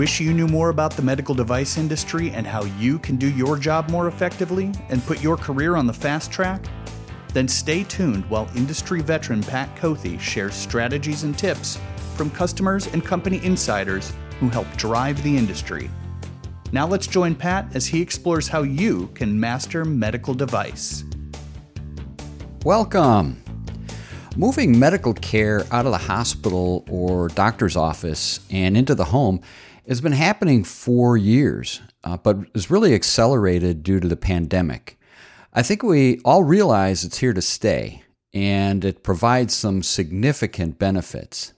Wish you knew more about the medical device industry and how you can do your job more effectively and put your career on the fast track? Then stay tuned while industry veteran Pat Kothe shares strategies and tips from customers and company insiders who help drive the industry. Now let's join Pat as he explores how you can master medical device. Welcome. Moving medical care out of the hospital or doctor's office and into the home has been happening for years, but is really accelerated due to the pandemic. I think we all realize it's here to stay, and it provides some significant benefits.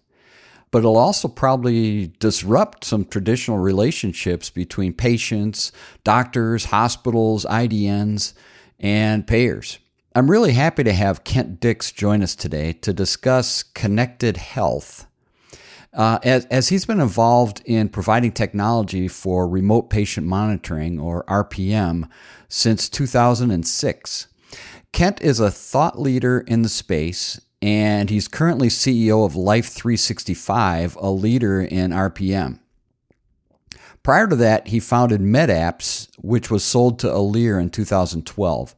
But it'll also probably disrupt some traditional relationships between patients, doctors, hospitals, IDNs, and payers. I'm really happy to have Kent Dix join us today to discuss connected health, as he's been involved in providing technology for remote patient monitoring, or RPM, since 2006. Kent is a thought leader in the space, and he's currently CEO of Life365, a leader in RPM. Prior to that, he founded MedApps, which was sold to Alere in 2012.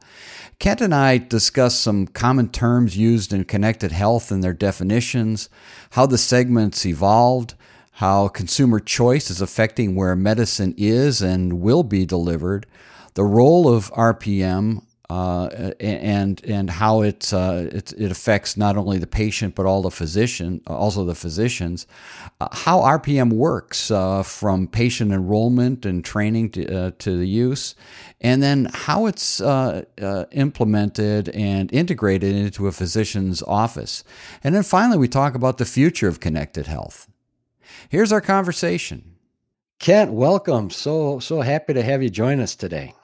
Kent and I discussed some common terms used in connected health and their definitions, how the segments evolved, how consumer choice is affecting where medicine is and will be delivered, the role of RPM, and how it affects not only the patient but all the physician, also the physicians, how RPM works from patient enrollment and training to the use, and then how it's implemented and integrated into a physician's office. And then finally, we talk about the future of connected health. Here's our conversation. Kent, welcome. So happy to have you join us today.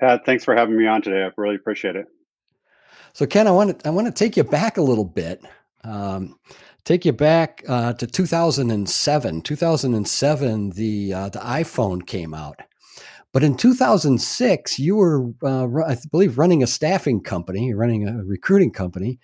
Pat, thanks for having me on today. I really appreciate it. So, Ken, I want to take you back a little bit. Take you back to 2007. 2007, the iPhone came out, but in 2006, you were, I believe, running a staffing company, running a recruiting company,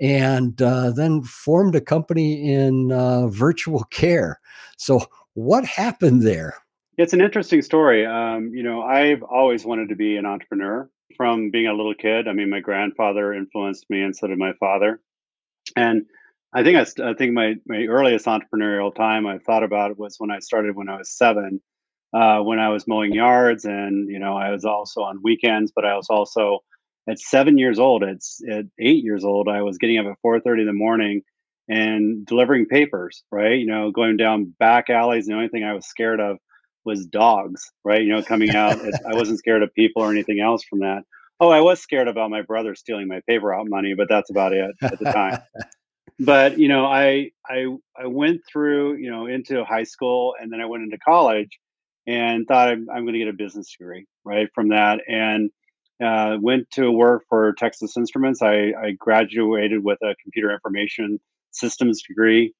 and then formed a company in virtual care. So, what happened there? It's an interesting story. I've always wanted to be an entrepreneur from being a little kid. I mean, my grandfather influenced me, and so did my father. And I think my earliest entrepreneurial time I thought about was when I started when I was 7, when I was mowing yards, and I was also on weekends. But I was also at 7 years old. At 8 years old, I was getting up at 4:30 in the morning and delivering papers. Right, going down back alleys. And the only thing I was scared of was dogs, right? Coming out. I wasn't scared of people or anything else from that. Oh, I was scared about my brother stealing my paper route money, but that's about it at the time. But, I went through, into high school, and then I went into college and thought I'm going to get a business degree, right, from that. And went to work for Texas Instruments. I graduated with a computer information systems degree.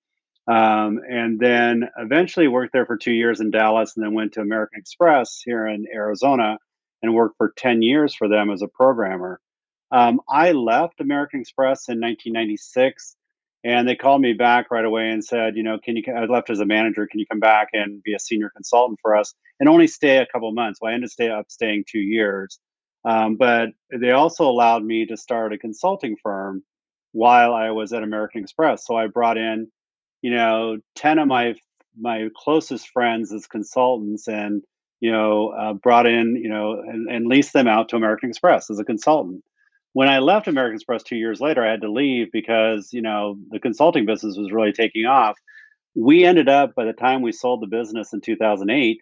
And then eventually worked there for 2 years in Dallas, and then went to American Express here in Arizona and worked for 10 years for them as a programmer. I left American Express in 1996, and they called me back right away and said, I left as a manager. Can you come back and be a senior consultant for us and only stay a couple months? Well, I ended up staying 2 years. But they also allowed me to start a consulting firm while I was at American Express. So I brought in 10 of my closest friends as consultants, and brought in and leased them out to American Express as a consultant. When I left American Express 2 years later, I had to leave because the consulting business was really taking off. We ended up, by the time we sold the business in 2008,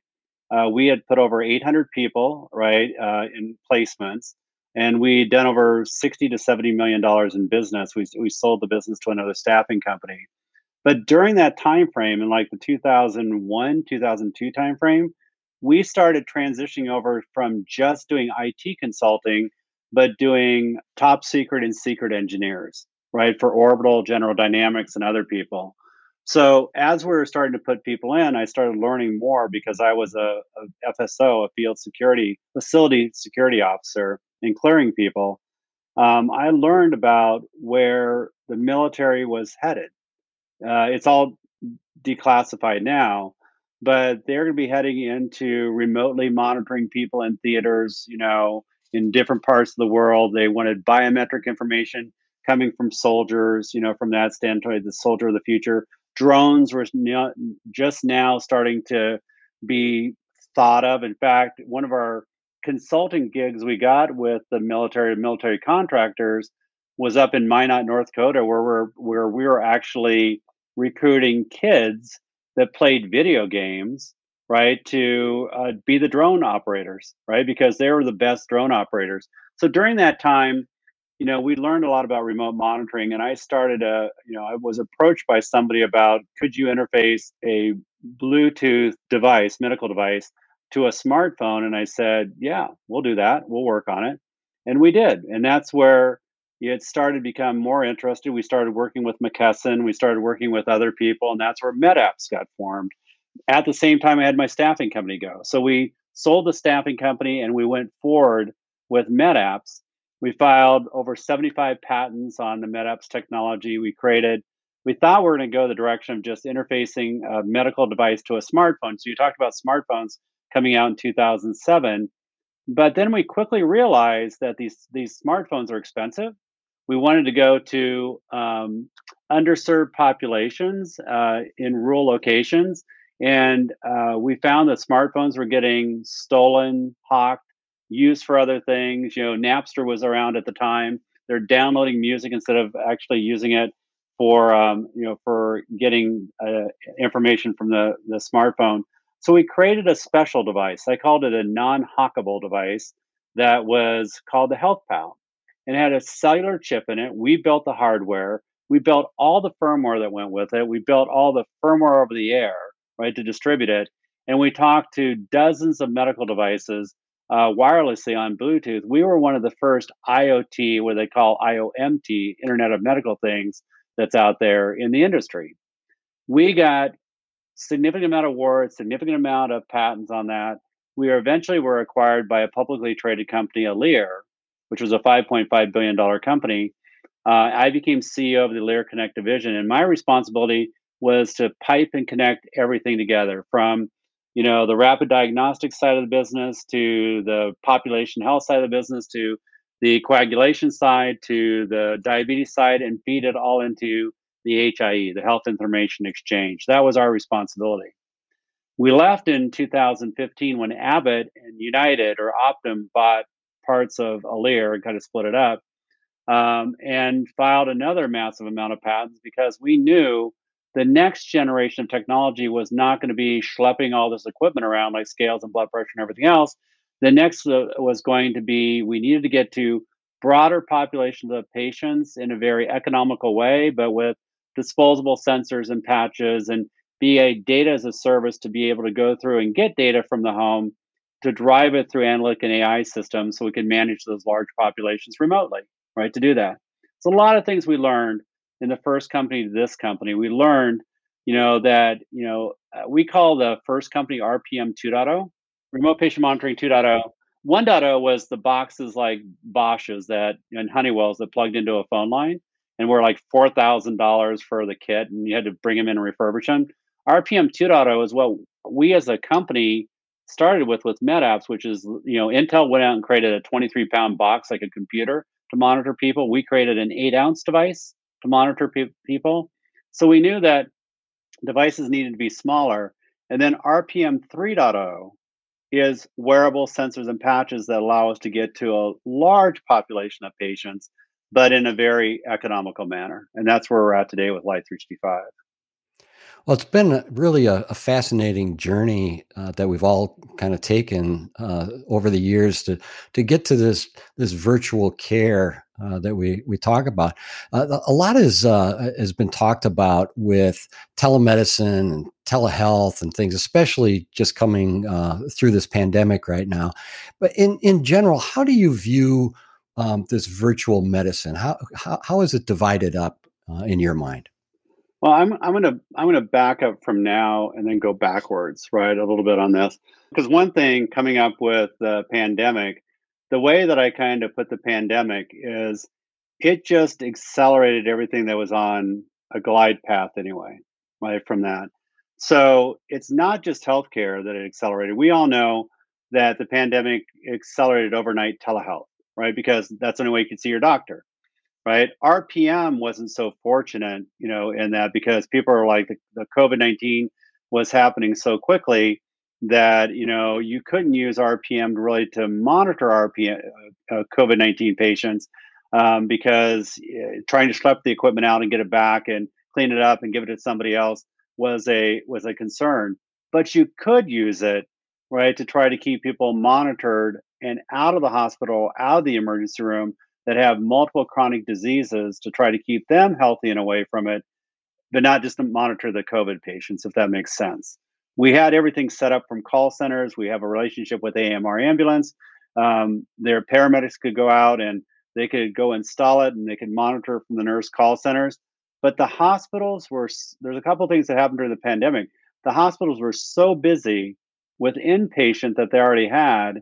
we had put over 800 people right in placements, and we'd done over $60 to $70 million in business. We sold the business to another staffing company. But during that time frame, in like the 2001, 2002 time frame, we started transitioning over from just doing IT consulting, but doing top secret and secret engineers, right, for Orbital, General Dynamics, and other people. So as we were starting to put people in, I started learning more because I was a FSO, a field security, facility security officer, and clearing people. I learned about where the military was headed. It's all declassified now, but they're going to be heading into remotely monitoring people in theaters, you know, in different parts of the world. They wanted biometric information coming from soldiers, you know, from that standpoint, the soldier of the future. Drones were just now starting to be thought of. In fact, one of our consulting gigs we got with the military contractors was up in Minot, North Dakota, where we were actually recruiting kids that played video games, right, to be the drone operators, right, because they were the best drone operators. So during that time, you know, we learned a lot about remote monitoring, and I started I was approached by somebody about, could you interface a Bluetooth device, medical device, to a smartphone? And I said, yeah, we'll do that. We'll work on it. And we did. And that's where it started to become more interesting. We started working with McKesson. We started working with other people. And that's where MedApps got formed. At the same time, I had my staffing company go. So we sold the staffing company and we went forward with MedApps. We filed over 75 patents on the MedApps technology we created. We thought we were going to go the direction of just interfacing a medical device to a smartphone. So you talked about smartphones coming out in 2007. But then we quickly realized that these smartphones are expensive. We wanted to go to underserved populations in rural locations. And we found that smartphones were getting stolen, hawked, used for other things. You know, Napster was around at the time. They're downloading music instead of actually using it for, for getting information from the smartphone. So we created a special device. I called it a non-hackable device that was called the HealthPal, and it had a cellular chip in it. We built the hardware. We built all the firmware that went with it. We built all the firmware over the air, right, to distribute it. And we talked to dozens of medical devices wirelessly on Bluetooth. We were one of the first IoT, what they call IOMT, Internet of Medical Things, that's out there in the industry. We got significant amount of awards, significant amount of patents on that. We eventually were acquired by a publicly traded company, Alere, which was a $5.5 billion company. I became CEO of the Lear Connect division, and my responsibility was to pipe and connect everything together, from, you know, the rapid diagnostic side of the business to the population health side of the business to the coagulation side to the diabetes side, and feed it all into the HIE, the Health Information Exchange. That was our responsibility. We left in 2015 when Abbott and United, or Optum, bought parts of Alere and kind of split it up, and filed another massive amount of patents, because we knew the next generation of technology was not going to be schlepping all this equipment around like scales and blood pressure and everything else. The next was going to be, we needed to get to broader populations of patients in a very economical way, but with disposable sensors and patches, and be a data as a service to be able to go through and get data from the home to drive it through analytic and AI systems so we can manage those large populations remotely, right, to do that. So a lot of things we learned in the first company to this company. We learned, that, we call the first company RPM 2.0, remote patient monitoring 2.0. 1.0 was the boxes like Bosch's that, and Honeywell's, that plugged into a phone line, and we're like $4,000 for the kit, and you had to bring them in and refurbish them. RPM 2.0 is what we as a company started with MedApps, which is, Intel went out and created a 23-pound box, like a computer, to monitor people. We created an 8-ounce device to monitor people. So we knew that devices needed to be smaller. And then RPM 3.0 is wearable sensors and patches that allow us to get to a large population of patients, but in a very economical manner. And that's where we're at today with Life365. Well, it's been really a fascinating journey that we've all kind of taken over the years to get to this virtual care that we talk about. A lot has been talked about with telemedicine and telehealth and things, especially just coming through this pandemic right now. But in general, how do you view this virtual medicine? How is it divided up in your mind? Well, I'm gonna back up from now and then go backwards, right, a little bit on this, because one thing coming up with the pandemic, the way that I kind of put the pandemic is, it just accelerated everything that was on a glide path anyway, right? From that, So it's not just healthcare that it accelerated. We all know that the pandemic accelerated overnight telehealth, right? Because that's the only way you could see your doctor, right? RPM wasn't so fortunate, you know, in that, because people are like, the COVID-19 was happening so quickly that, you know, you couldn't use RPM really to monitor RPM COVID-19 patients because trying to schlep the equipment out and get it back and clean it up and give it to somebody else was a concern. But you could use it, right, to try to keep people monitored and out of the hospital, out of the emergency room, that have multiple chronic diseases, to try to keep them healthy and away from it, but not just to monitor the COVID patients, if that makes sense. We had everything set up from call centers. We have a relationship with AMR ambulance. Their paramedics could go out and they could go install it, and they could monitor from the nurse call centers. But the hospitals were, there's a couple of things that happened during the pandemic. The hospitals were so busy with inpatient that they already had,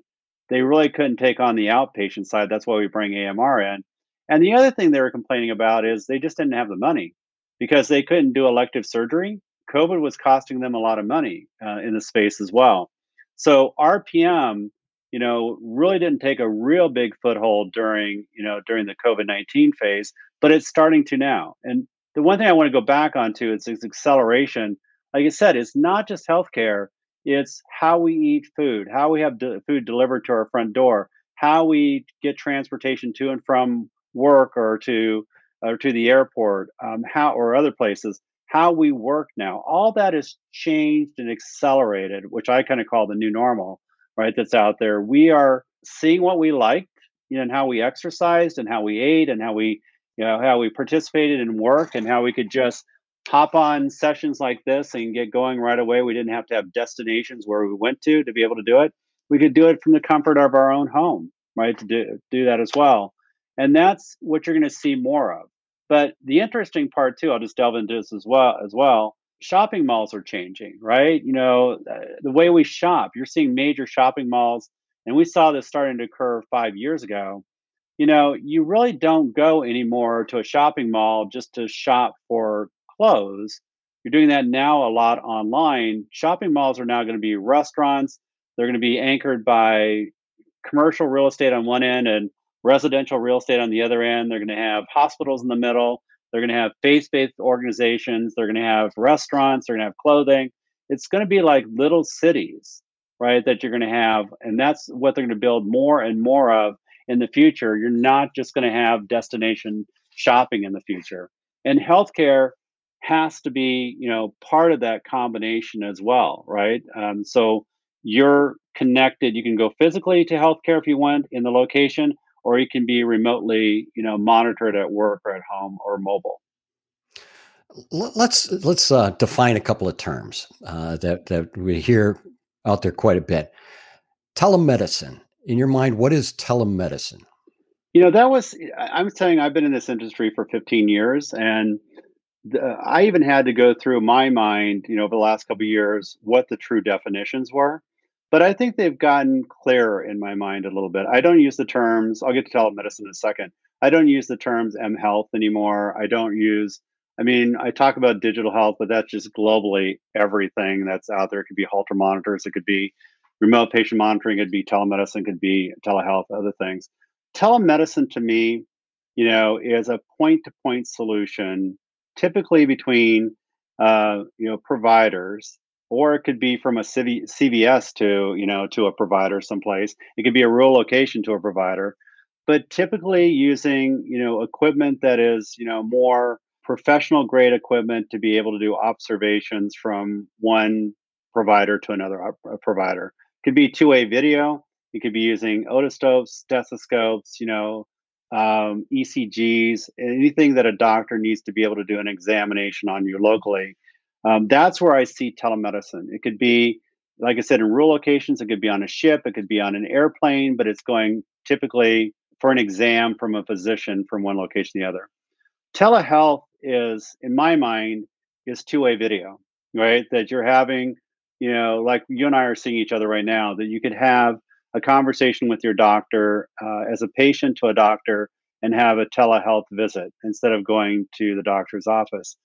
they really couldn't take on the outpatient side. That's why we bring AMR in. And the other thing they were complaining about is they just didn't have the money, because they couldn't do elective surgery. COVID was costing them a lot of money in the space as well. So RPM, you know, really didn't take a real big foothold during the COVID-19 phase, but it's starting to now. And the one thing I want to go back onto is this acceleration. Like I said, it's not just healthcare. It's how we eat food, how we have food delivered to our front door, how we get transportation to and from work or to the airport, or other places, how we work now. All that is changed and accelerated, which I kind of call the new normal, right? That's out there. We are seeing what we liked, you know, and how we exercised and how we ate and how we, you know, how we participated in work, and how we could just hop on sessions like this and get going right away. We didn't have to have destinations where we went to be able to do it. We could do it from the comfort of our own home, right? To do that as well. And that's what you're going to see more of. But the interesting part too, I'll just delve into this as well. Shopping malls are changing, right? You know, the way we shop, you're seeing major shopping malls. And we saw this starting to occur 5 years ago. You know, you really don't go anymore to a shopping mall just to shop for clothes. You're doing that now a lot online. Shopping malls are now going to be restaurants. They're going to be anchored by commercial real estate on one end and residential real estate on the other end. They're going to have hospitals in the middle. They're going to have faith-based organizations. They're going to have restaurants. They're going to have clothing. It's going to be like little cities, right, that you're going to have. And that's what they're going to build more and more of in the future. You're not just going to have destination shopping in the future. And healthcare has to be, you know, part of that combination as well, right? So you're connected. You can go physically to healthcare if you want in the location, or you can be remotely, you know, monitored at work or at home or mobile. Let's define a couple of terms that we hear out there quite a bit. Telemedicine. In your mind, what is telemedicine? You know, I'm telling you, I've been in this industry for 15 years, and I even had to go through my mind, you know, over the last couple of years, what the true definitions were. But I think they've gotten clearer in my mind a little bit. I don't use the terms, I'll get to telemedicine in a second. I don't use the terms mHealth anymore. I talk about digital health, but that's just globally everything that's out there. It could be Holter monitors. It could be remote patient monitoring. It could be telemedicine. It could be telehealth, other things. Telemedicine to me, you know, is a point-to-point solution, typically between, providers, or it could be from a CVS to a provider someplace. It could be a rural location to a provider, but typically using, you know, equipment that is, you know, more professional grade equipment to be able to do observations from one provider to another provider. It could be two-way video. It could be using otoscopes, stethoscopes, you know, ECGs, anything that a doctor needs to be able to do an examination on you locally. That's where I see telemedicine. It could be, like I said, in rural locations. It could be on a ship. It could be on an airplane, but it's going typically for an exam from a physician from one location to the other. Telehealth is, in my mind, is two-way video, right? That you're having, you know, like you and I are seeing each other right now, that you could have a conversation with your doctor as a patient to a doctor and have a telehealth visit instead of going to the doctor's office.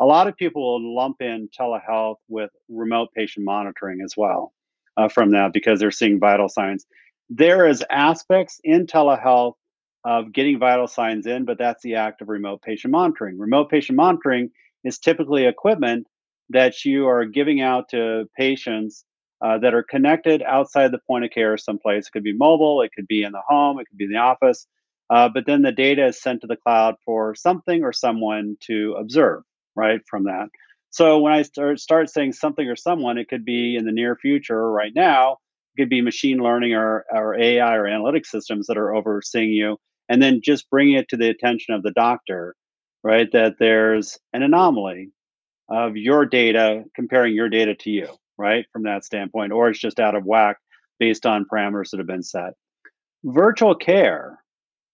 a lot of people will lump in telehealth with remote patient monitoring as well from that because they're seeing vital signs. There is aspects in telehealth of getting vital signs in, but that's the act of remote patient monitoring. Remote patient monitoring is typically equipment that you are giving out to patients that are connected outside the point of care someplace. It could be mobile, it could be in the home, it could be in the office, but then the data is sent to the cloud for something or someone to observe, right, from that. So when I start saying something or someone, it could be in the near future or right now, it could be machine learning or AI or analytic systems that are overseeing you, and then just bringing it to the attention of the doctor, right, that there's an anomaly of your data, comparing your data to you, right, from that standpoint, or it's just out of whack based on parameters that have been set. Virtual care,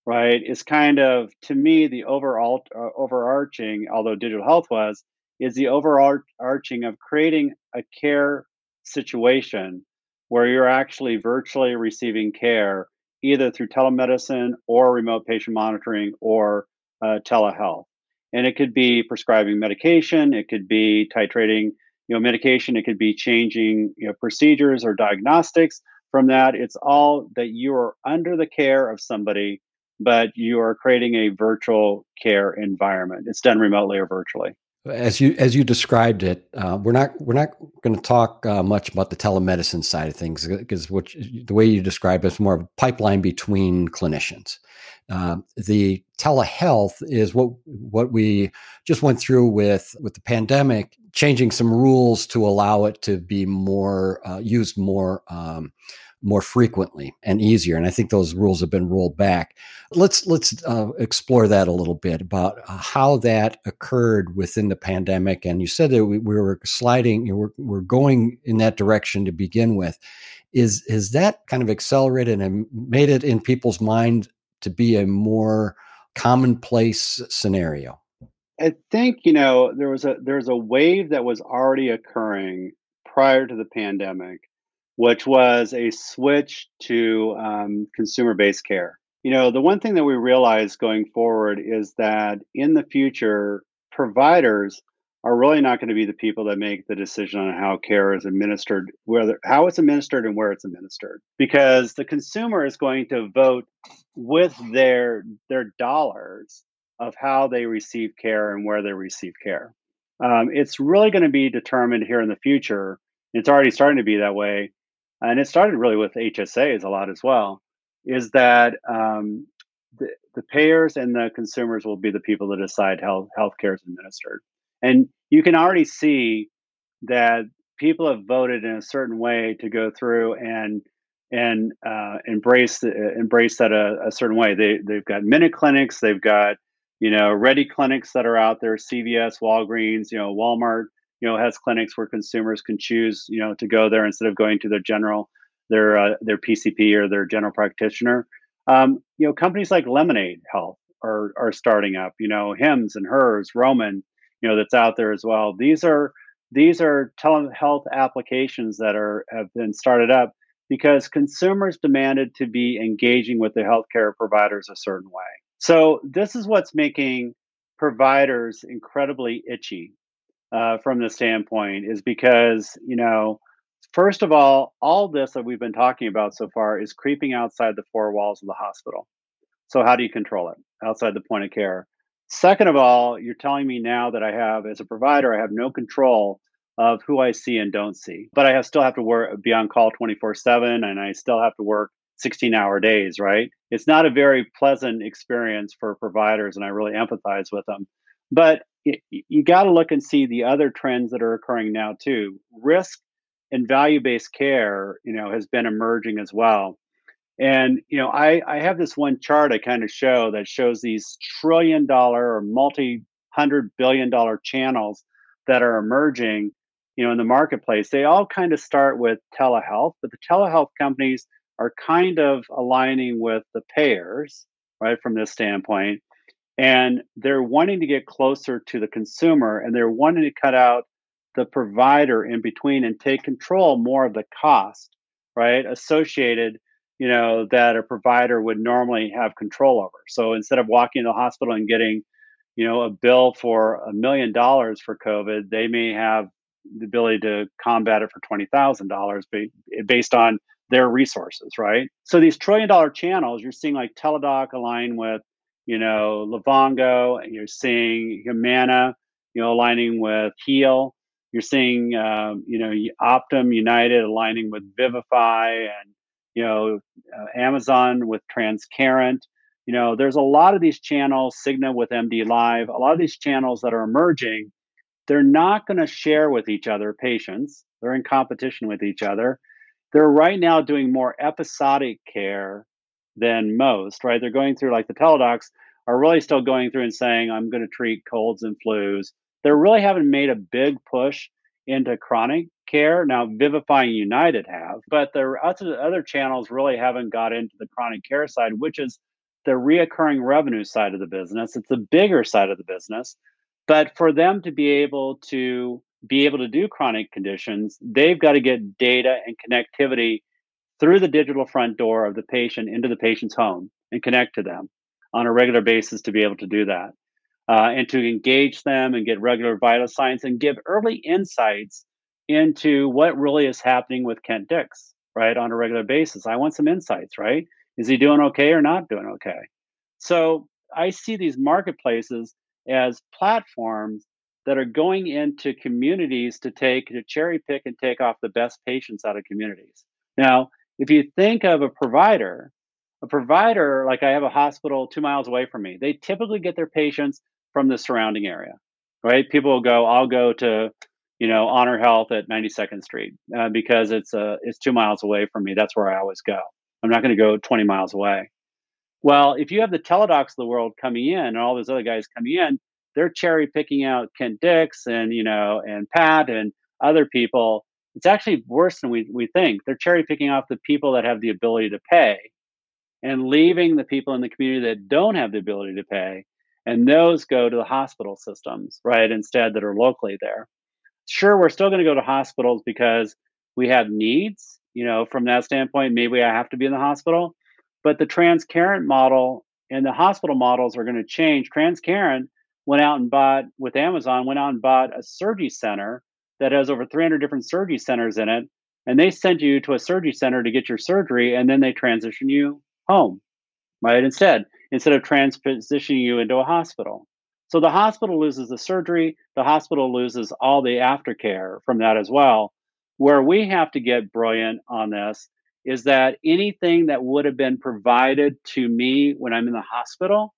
right, is kind of, to me, the overall overarching, although digital health was, is the overarching of creating a care situation where you're actually virtually receiving care, either through telemedicine or remote patient monitoring or telehealth. And it could be prescribing medication, it could be titrating, medication, it could be changing, procedures or diagnostics from that. It's all that you are under the care of somebody, but you are creating a virtual care environment. It's done remotely or virtually. As you described it, we're not going to talk much about the telemedicine side of things because the way you describe it is more of a pipeline between clinicians. The telehealth is what we just went through with the pandemic, changing some rules to allow it to be more used more frequently and easier. And I think those rules have been rolled back. Let's explore that a little bit about how that occurred within the pandemic. And you said that we were sliding, we're going in that direction to begin with. Is that kind of accelerated and made it in people's mind to be a more commonplace scenario? I think, there's a wave that was already occurring prior to the pandemic, which was a switch to consumer-based care. The one thing that we realized going forward is that in the future, providers are really not going to be the people that make the decision on how care is administered, how it's administered and where it's administered, because the consumer is going to vote with their dollars of how they receive care and where they receive care. It's really going to be determined here in the future. It's already starting to be that way. And it started really with HSAs a lot as well, is that the payers and the consumers will be the people that decide how healthcare is administered. And you can already see that people have voted in a certain way to go through and embrace that a certain way. They've got Minute Clinics, they've got ready clinics that are out there, CVS, Walgreens, Walmart. Has clinics where consumers can choose, to go there instead of going to their PCP or their general practitioner. Companies like Lemonade Health are starting up. Hims and Hers, Roman, that's out there as well. These are telehealth applications that have been started up because consumers demanded to be engaging with the healthcare providers a certain way. So this is what's making providers incredibly itchy. From the standpoint is because, first of all this that we've been talking about so far is creeping outside the four walls of the hospital. So how do you control it outside the point of care? Second of all, you're telling me now that I have, as a provider, I have no control of who I see and don't see, but I still have to be on call 24/7 and I still have to work 16-hour days, right? It's not a very pleasant experience for providers, and I really empathize with them. But you got to look and see the other trends that are occurring now too. Risk and value-based care, has been emerging as well. And, I have this one chart I kind of show that shows these trillion-dollar or multi-hundred-billion-dollar channels that are emerging, in the marketplace. They all kind of start with telehealth, but the telehealth companies are kind of aligning with the payers, right, from this standpoint. And they're wanting to get closer to the consumer, and they're wanting to cut out the provider in between and take control more of the cost, right, associated, that a provider would normally have control over. So instead of walking to the hospital and getting, you know, a bill for $1 million for COVID, they may have the ability to combat it for $20,000 based on their resources, right? So these trillion-dollar channels, you're seeing like Teladoc align with, you know, Livongo, and you're seeing Humana, you know, aligning with Heal. You're seeing, you know, Optum, United aligning with Vivify, and, you know, Amazon with Transcarent. You know, there's a lot of these channels, Cigna with MD Live, a lot of these channels that are emerging. They're not going to share with each other patients. They're in competition with each other. They're right now doing more episodic care than most, right? They're going through, like the Teladocs are really still going through and saying, I'm going to treat colds and flus. They really haven't made a big push into chronic care. Now, Vivify and United have, but the other channels really haven't got into the chronic care side, which is the reoccurring revenue side of the business. It's the bigger side of the business. But for them to be able to do chronic conditions, they've got to get data and connectivity through the digital front door of the patient into the patient's home and connect to them on a regular basis to be able to do that, and to engage them and get regular vital signs and give early insights into what really is happening with Kent Dix, right, on a regular basis. I want some insights, right? Is he doing okay or not doing okay? So I see these marketplaces as platforms that are going into communities to cherry pick and take off the best patients out of communities. Now, if you think of a provider, like I have a hospital 2 miles away from me, they typically get their patients from the surrounding area, right? People will go, I'll go to, you know, Honor Health at 92nd Street because it's 2 miles away from me. That's where I always go. I'm not going to go 20 miles away. Well, if you have the Teladocs of the world coming in and all those other guys coming in, they're cherry picking out Kent Dix and, you know, and Pat and other people. It's actually worse than we think. They're cherry picking off the people that have the ability to pay and leaving the people in the community that don't have the ability to pay. And those go to the hospital systems, right, instead, that are locally there. Sure, we're still going to go to hospitals because we have needs, you know, from that standpoint. Maybe I have to be in the hospital. But the Transcarent model and the hospital models are going to change. Transcarent went out and bought, with Amazon, a surgery center that has over 300 different surgery centers in it. And they send you to a surgery center to get your surgery, and then they transition you home, right? Instead of transitioning you into a hospital. So the hospital loses the surgery. The hospital loses all the aftercare from that as well. Where we have to get brilliant on this is that anything that would have been provided to me when I'm in the hospital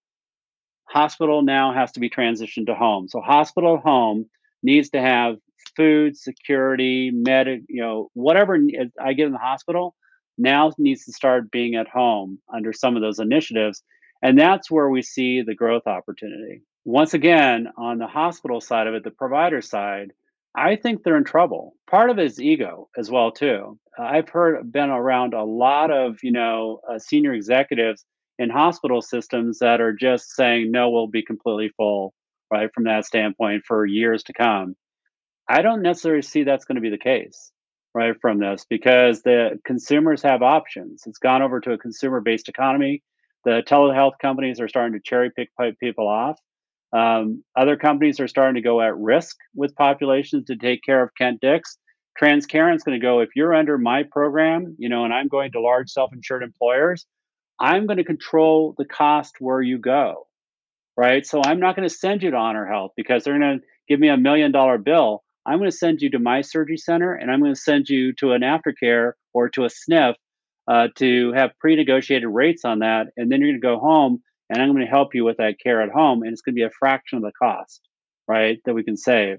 now has to be transitioned to home. So hospital home needs to have food, security, you know, whatever I get in the hospital now needs to start being at home under some of those initiatives. And that's where we see the growth opportunity. Once again, on the hospital side of it, the provider side, I think they're in trouble. Part of it is ego as well, too. I've been around a lot of, you know, senior executives in hospital systems that are just saying, no, we'll be completely full, right, from that standpoint for years to come. I don't necessarily see that's going to be the case, right, from this, because the consumers have options. It's gone over to a consumer-based economy. The telehealth companies are starting to cherry-pick people off. Other companies are starting to go at risk with populations to take care of Kent Dix. Transcarent's going to go, if you're under my program, you know, and I'm going to large self-insured employers, I'm going to control the cost where you go, right? So I'm not going to send you to Honor Health because they're going to give me $1 million bill. I'm going to send you to my surgery center, and I'm going to send you to an aftercare or to a SNF to have pre-negotiated rates on that. And then you're going to go home, and I'm going to help you with that care at home. And it's going to be a fraction of the cost, right, that we can save.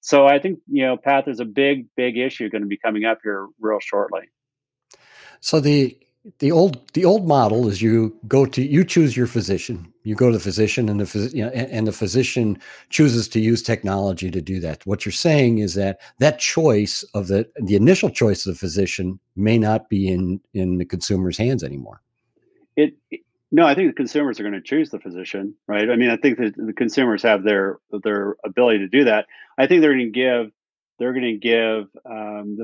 So I think, you know, Pat, there's a big, big issue going to be coming up here real shortly. So the old model is you choose your physician, you go to the physician, and the physician chooses to use technology to do that. What you're saying is that choice of the initial choice of the physician may not be in the consumer's hands anymore. No, I think the consumers are going to choose the physician, right? I mean, I think that the consumers have their ability to do that. I think the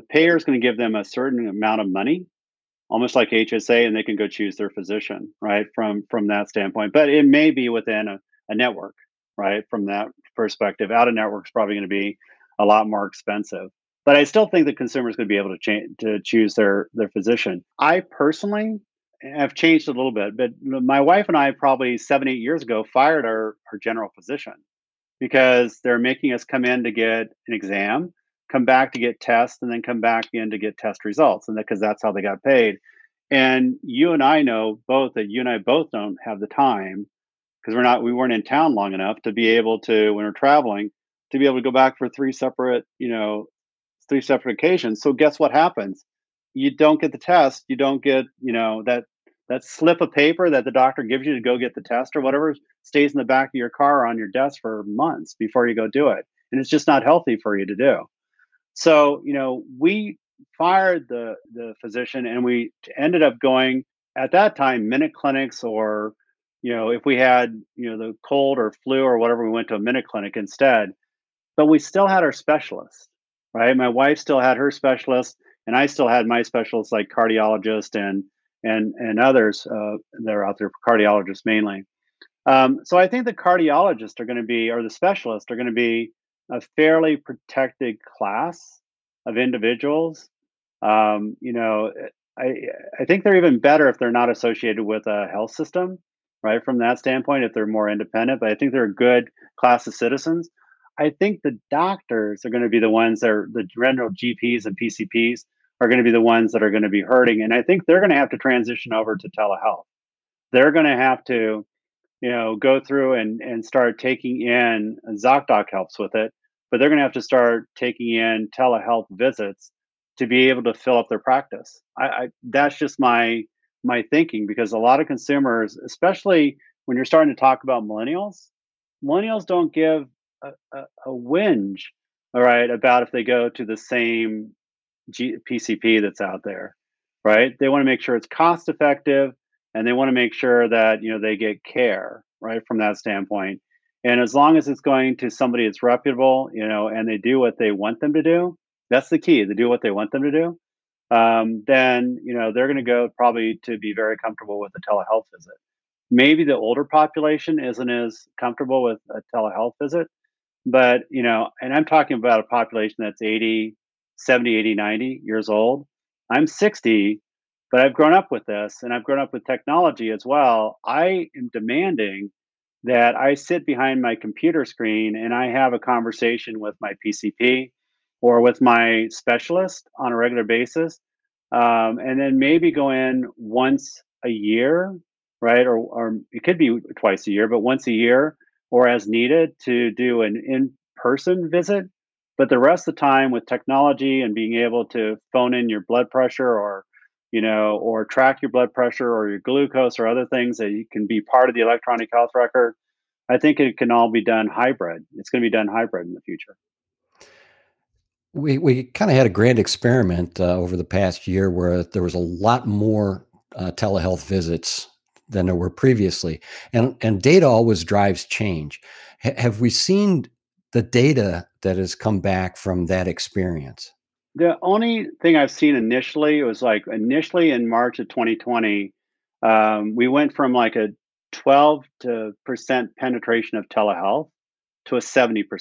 payer's going to give them a certain amount of money, almost like HSA, and they can go choose their physician, right? From that standpoint, but it may be within a network, right? From that perspective, out of network is probably going to be a lot more expensive. But I still think the consumer is going to be able to choose their physician. I personally have changed a little bit, but my wife and I probably 7, 8 years ago fired our general physician because they're making us come in to get an exam, come back to get tests, and then come back in to get test results, and because that's how they got paid. And you and I know both that you and I both don't have the time because we weren't in town long enough to be able to, when we're traveling, to be able to go back for three separate occasions. So guess what happens? You don't get the test. You don't get, that slip of paper that the doctor gives you to go get the test or whatever stays in the back of your car or on your desk for months before you go do it. And it's just not healthy for you to do. So, we fired the physician and we ended up going at that time, Minute Clinics, or, if we had, the cold or flu or whatever, we went to a Minute Clinic instead, but we still had our specialists, right? My wife still had her specialist and I still had my specialists like cardiologists and others that are out there, cardiologists mainly. So I think the cardiologists or the specialists are going to be a fairly protected class of individuals. I think they're even better if they're not associated with a health system, right? From that standpoint, if they're more independent, but I think they're a good class of citizens. I think the doctors are going to be the ones that are the general GPs and PCPs are going to be the ones that are going to be hurting. And I think they're going to have to transition over to telehealth. They're going to have to, go through and start taking in, and ZocDoc helps with it, but they're going to have to start taking in telehealth visits to be able to fill up their practice. That's just my thinking, because a lot of consumers, especially when you're starting to talk about millennials don't give a whinge, all right, about if they go to the same PCP that's out there, right? They want to make sure it's cost effective and they want to make sure that, they get care, right, from that standpoint. And as long as it's going to somebody that's reputable, and they do what they want them to do, that's the key. They do what they want them to do. Then, they're going to go probably to be very comfortable with a telehealth visit. Maybe the older population isn't as comfortable with a telehealth visit, but, and I'm talking about a population that's 80, 70, 80, 90 years old. I'm 60, but I've grown up with this and I've grown up with technology as well. I am demanding that I sit behind my computer screen and I have a conversation with my PCP or with my specialist on a regular basis, and then maybe go in once a year, right? Or it could be twice a year, but once a year or as needed to do an in-person visit. But the rest of the time with technology and being able to phone in your blood pressure or track your blood pressure or your glucose or other things that you can be part of the electronic health record. I think it can all be done hybrid. It's going to be done hybrid in the future. We kind of had a grand experiment over the past year where there was a lot more telehealth visits than there were previously. And data always drives change. Have we seen the data that has come back from that experience? The only thing I've seen initially in March of 2020, we went from like a 12% penetration of telehealth to a 70%,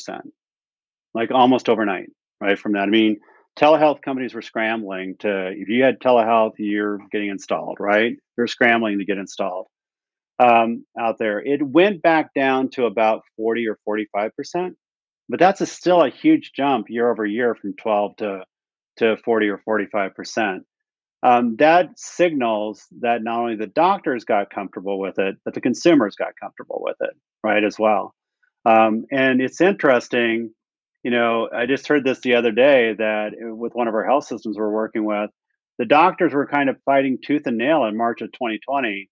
like almost overnight, right? From that, I mean, telehealth companies were scrambling to, if you had telehealth, you're getting installed, right? They're scrambling to get installed out there. It went back down to about 40 or 45%, but that's still a huge jump year over year from 12 to 40 or 45%. That signals that not only the doctors got comfortable with it, but the consumers got comfortable with it, right, as well. And it's interesting, I just heard this the other day that with one of our health systems we're working with, the doctors were kind of fighting tooth and nail in March of 2020,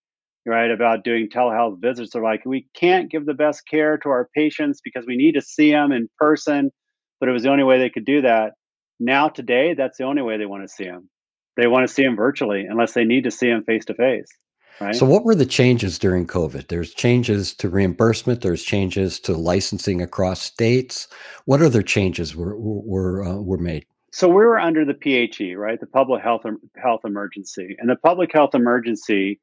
right, about doing telehealth visits. They're like, we can't give the best care to our patients because we need to see them in person, but it was the only way they could do that. Now today, that's the only way they want to see them. They want to see them virtually unless they need to see them face to face. Right? So what were the changes during COVID? There's changes to reimbursement. There's changes to licensing across states. What other changes were made? So we were under the PHE, right? The public health emergency. And the public health emergency,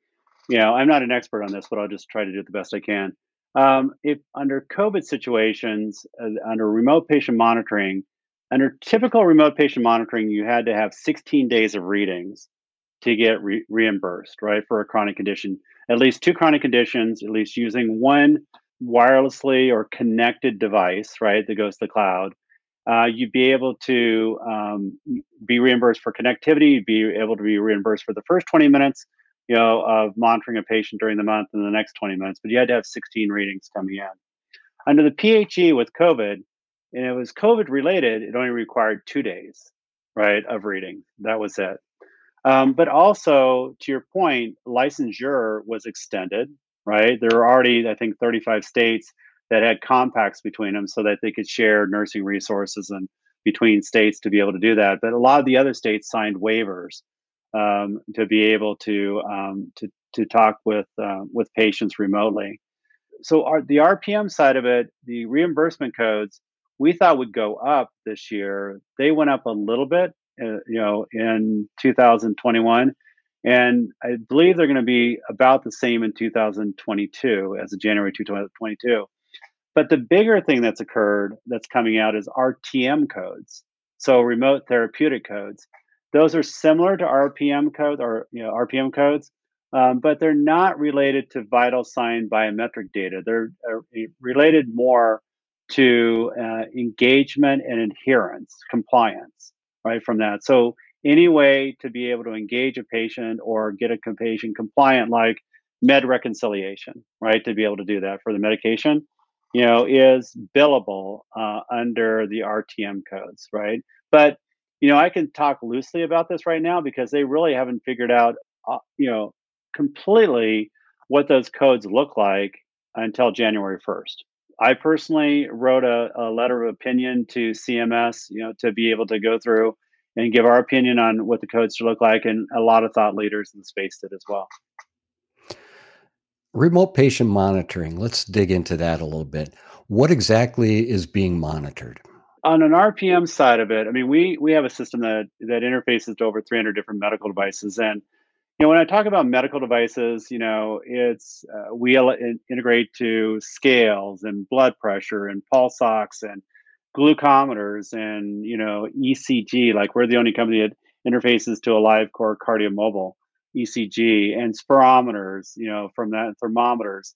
I'm not an expert on this, but I'll just try to do it the best I can. If under COVID situations, under remote patient monitoring, under typical remote patient monitoring, you had to have 16 days of readings to get reimbursed, right, for a chronic condition, at least two chronic conditions, at least using one wirelessly or connected device, right, that goes to the cloud. You'd be able to be reimbursed for connectivity. You'd be able to be reimbursed for the first 20 minutes, you know, of monitoring a patient during the month and the next 20 minutes, but you had to have 16 readings coming in. Under the PHE with COVID, and it was COVID related, it only required 2 days, right, of reading. That was it. But also, to your point, licensure was extended, right? There were already, I think, 35 states that had compacts between them so that they could share nursing resources and between states to be able to do that. But a lot of the other states signed waivers to be able to talk with patients remotely. So the RPM side of it, the reimbursement codes, we thought would go up this year. They went up a little bit, you know, in 2021, and I believe they're going to be about the same in 2022 as of January 2022. But the bigger thing that's occurred that's coming out is RTM codes. So remote therapeutic codes. Those are similar to RPM codes or, you know, RPM codes, but they're not related to vital sign biometric data. They're related more to engagement and adherence, compliance, right, from that. So any way to be able to engage a patient or get a patient compliant, like med reconciliation, right, to be able to do that for the medication, you know, is billable under the RTM codes, right? But, you know, I can talk loosely about this right now because they really haven't figured out, you know, completely what those codes look like until January 1st. I personally wrote a letter of opinion to CMS, you know, to be able to go through and give our opinion on what the codes should look like. And a lot of thought leaders in the space did as well. Remote patient monitoring. Let's dig into that a little bit. What exactly is being monitored? On an RPM side of it, I mean, we have a system that interfaces to over 300 different medical devices. And, you know, when I talk about medical devices, you know, it's we integrate to scales and blood pressure and pulse ox and glucometers and, you know, ECG. Like, we're the only company that interfaces to AliveCor CardioMobile. ECG and spirometers, you know, from that, thermometers.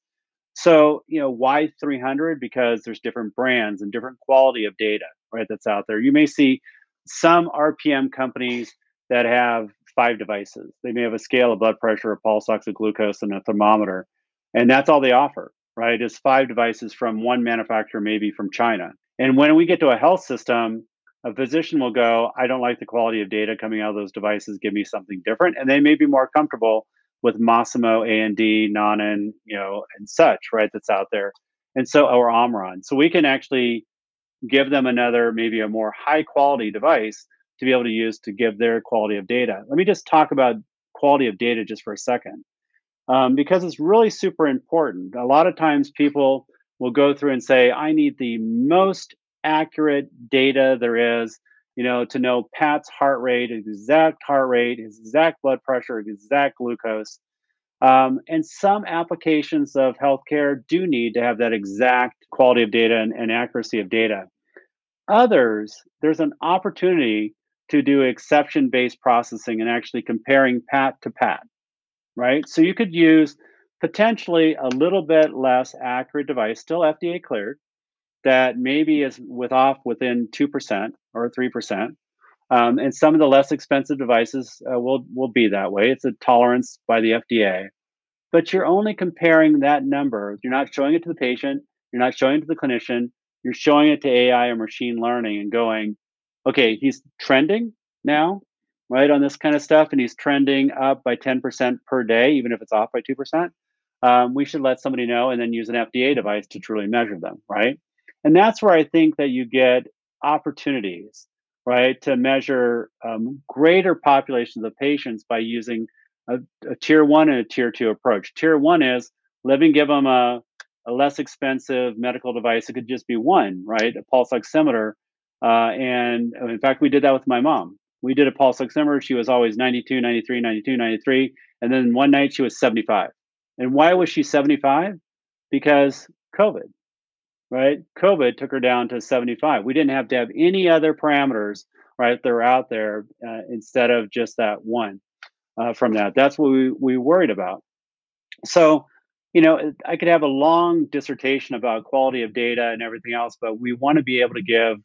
So, you know, why 300? Because there's different brands and different quality of data, right, that's out there. You may see some RPM companies that have 5 devices. They may have a scale, a blood pressure, a pulse ox, a glucose, and a thermometer. And that's all they offer, right, is 5 devices from one manufacturer, maybe from China. And when we get to a health system, a physician will go, I don't like the quality of data coming out of those devices. Give me something different. And they may be more comfortable with Masimo, A&D, Nonin, you know, and such, right, that's out there. And so, or Omron. So we can actually give them another, maybe a more high quality device to be able to use to give their quality of data. Let me just talk about quality of data just for a second, because it's really super important. A lot of times people will go through and say, I need the most accurate data there is, you know, to know Pat's heart rate, his exact heart rate, his exact blood pressure, his exact glucose. And some applications of healthcare do need to have that exact quality of data and accuracy of data. Others, there's an opportunity to do exception-based processing and actually comparing Pat to Pat, right? So you could use potentially a little bit less accurate device, still FDA cleared, that maybe is within 2% or 3%. And some of the less expensive devices will be that way. It's a tolerance by the FDA. But you're only comparing that number. You're not showing it to the patient. You're not showing it to the clinician. You're showing it to AI or machine learning and going, okay, he's trending now, right, on this kind of stuff, and he's trending up by 10% per day, even if it's off by 2%. We should let somebody know and then use an FDA device to truly measure them, right? And that's where I think that you get opportunities, right, to measure greater populations of patients by using a tier 1 and a tier 2 approach. Tier 1 is let me give them a less expensive medical device. It could just be one, right, a pulse oximeter. And in fact, we did that with my mom. We did a pulse oximeter. She was always 92, 93, 92, 93. And then one night she was 75. And why was she 75? Because COVID, right? COVID took her down to 75. We didn't have to have any other parameters, right? That are out there instead of just that one from that. That's what we worried about. So, you know, I could have a long dissertation about quality of data and everything else, but we want to be able to give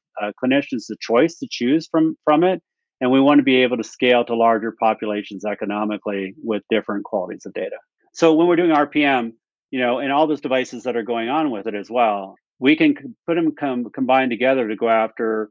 clinicians the choice to choose from it. And we want to be able to scale to larger populations economically with different qualities of data. So when we're doing RPM, you know, and all those devices that are going on with it as well, we can put them combined together to go after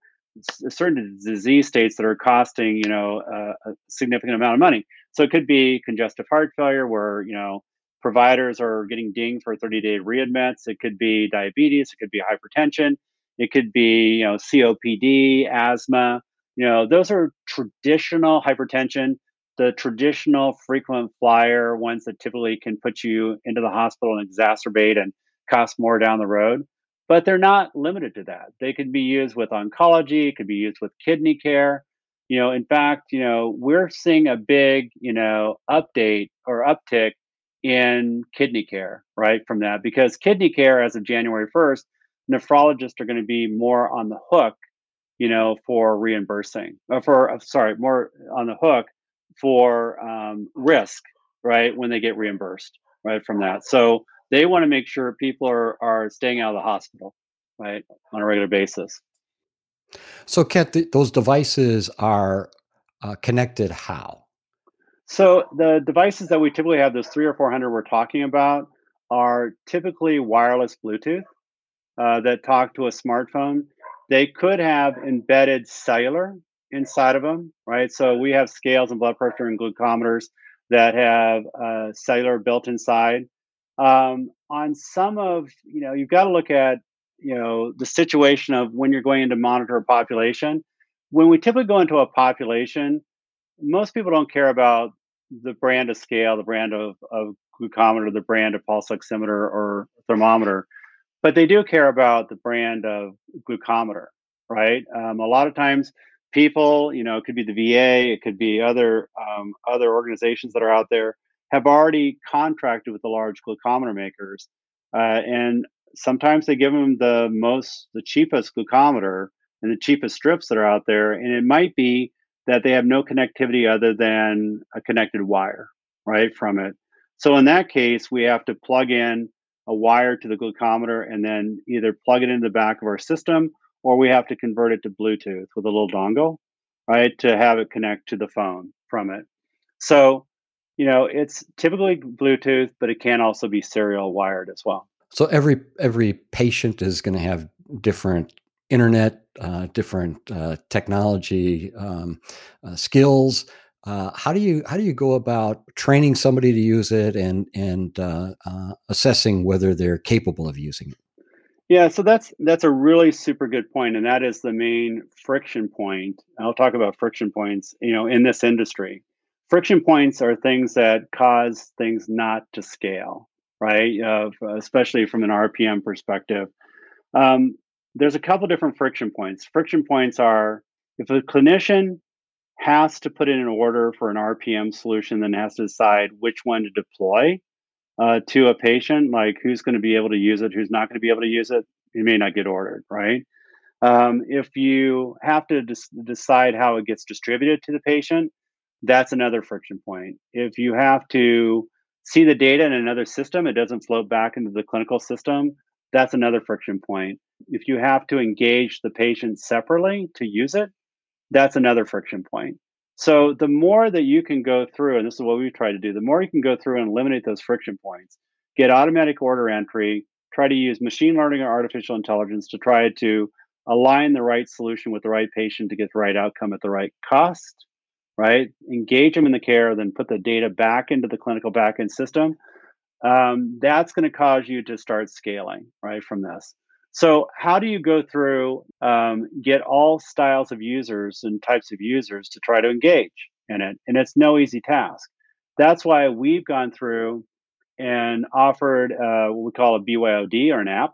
certain disease states that are costing, you know, a significant amount of money. So it could be congestive heart failure, where, you know, providers are getting dinged for 30-day readmits. It could be diabetes. It could be hypertension. It could be, you know, COPD, asthma. You know, those are traditional hypertension, the traditional frequent flyer ones that typically can put you into the hospital and exacerbate and cost more down the road. But they're not limited to that. They could be used with oncology. It could be used with kidney care. You know, in fact, you know, we're seeing a big, you know, uptick in kidney care, right, from that, because kidney care as of January 1st, nephrologists are going to be more on the hook, you know, for reimbursing, or for, sorry, more on the hook for risk, right, when they get reimbursed, right, from that. So they want to make sure people are staying out of the hospital, right, on a regular basis. So, Kent, those devices are connected how? So the devices that we typically have, those 300 or 400 we're talking about, are typically wireless Bluetooth that talk to a smartphone. They could have embedded cellular inside of them, right? So we have scales and blood pressure and glucometers that have cellular built inside. On some of, you know, you've got to look at, you know, the situation of when you're going in to monitor a population. When we typically go into a population, most people don't care about the brand of scale, the brand of glucometer, the brand of pulse oximeter or thermometer. But they do care about the brand of glucometer, right? A lot of times people, you know, it could be the VA, it could be other organizations that are out there, have already contracted with the large glucometer makers. And sometimes they give them the cheapest glucometer and the cheapest strips that are out there. And it might be that they have no connectivity other than a connected wire, right, from it. So in that case, we have to plug in a wire to the glucometer and then either plug it into the back of our system, or we have to convert it to Bluetooth with a little dongle, right, to have it connect to the phone from it. So, you know, it's typically Bluetooth, but it can also be serial wired as well. So every patient is going to have different internet, different technology skills. How do you go about training somebody to use it and assessing whether they're capable of using it? Yeah, so that's a really super good point, and that is the main friction point. I'll talk about friction points, you know, in this industry. Friction points are things that cause things not to scale, right? Especially from an RPM perspective. There's a couple different friction points. Friction points are if a clinician has to put in an order for an RPM solution, then has to decide which one to deploy to a patient, like who's going to be able to use it, who's not going to be able to use it. It may not get ordered, right? If you have to decide how it gets distributed to the patient, that's another friction point. If you have to see the data in another system, it doesn't float back into the clinical system, that's another friction point. If you have to engage the patient separately to use it, that's another friction point. So the more that you can go through, and this is what we try to do, the more you can go through and eliminate those friction points, get automatic order entry, try to use machine learning or artificial intelligence to try to align the right solution with the right patient to get the right outcome at the right cost, right? Engage them in the care, then put the data back into the clinical backend system. That's going to cause you to start scaling, right, from this. So how do you go through, get all styles of users and types of users to try to engage in it? And it's no easy task. That's why we've gone through and offered what we call a BYOD, or an app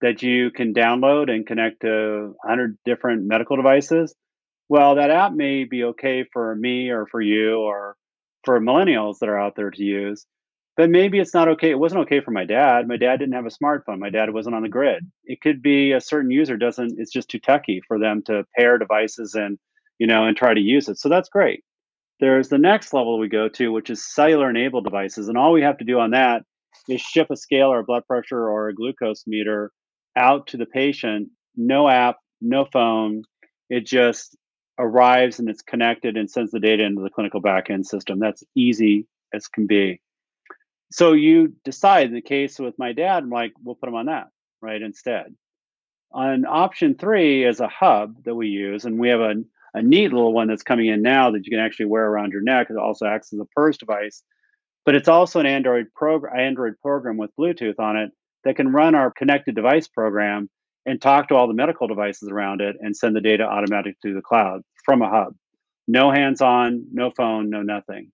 that you can download and connect to 100 different medical devices. Well, that app may be okay for me or for you or for millennials that are out there to use, But maybe it's not okay. It wasn't okay for my dad. My dad didn't have a smartphone. My dad wasn't on the grid. It could be a certain user doesn't, it's just too techy for them to pair devices and, you know, and try to use it. So that's great. There's the next level we go to, which is cellular enabled devices. And all we have to do on that is ship a scale or a blood pressure or a glucose meter out to the patient. No app, no phone. It just arrives and it's connected and sends the data into the clinical backend system. That's easy as can be. So you decide, in the case with my dad, I'm like, we'll put him on that, right, instead. On option three is a hub that we use, and we have a neat little one that's coming in now that you can actually wear around your neck. It also acts as a PERS device, but it's also an Android program with Bluetooth on it that can run our connected device program and talk to all the medical devices around it and send the data automatically to the cloud from a hub. No hands-on, no phone, no nothing.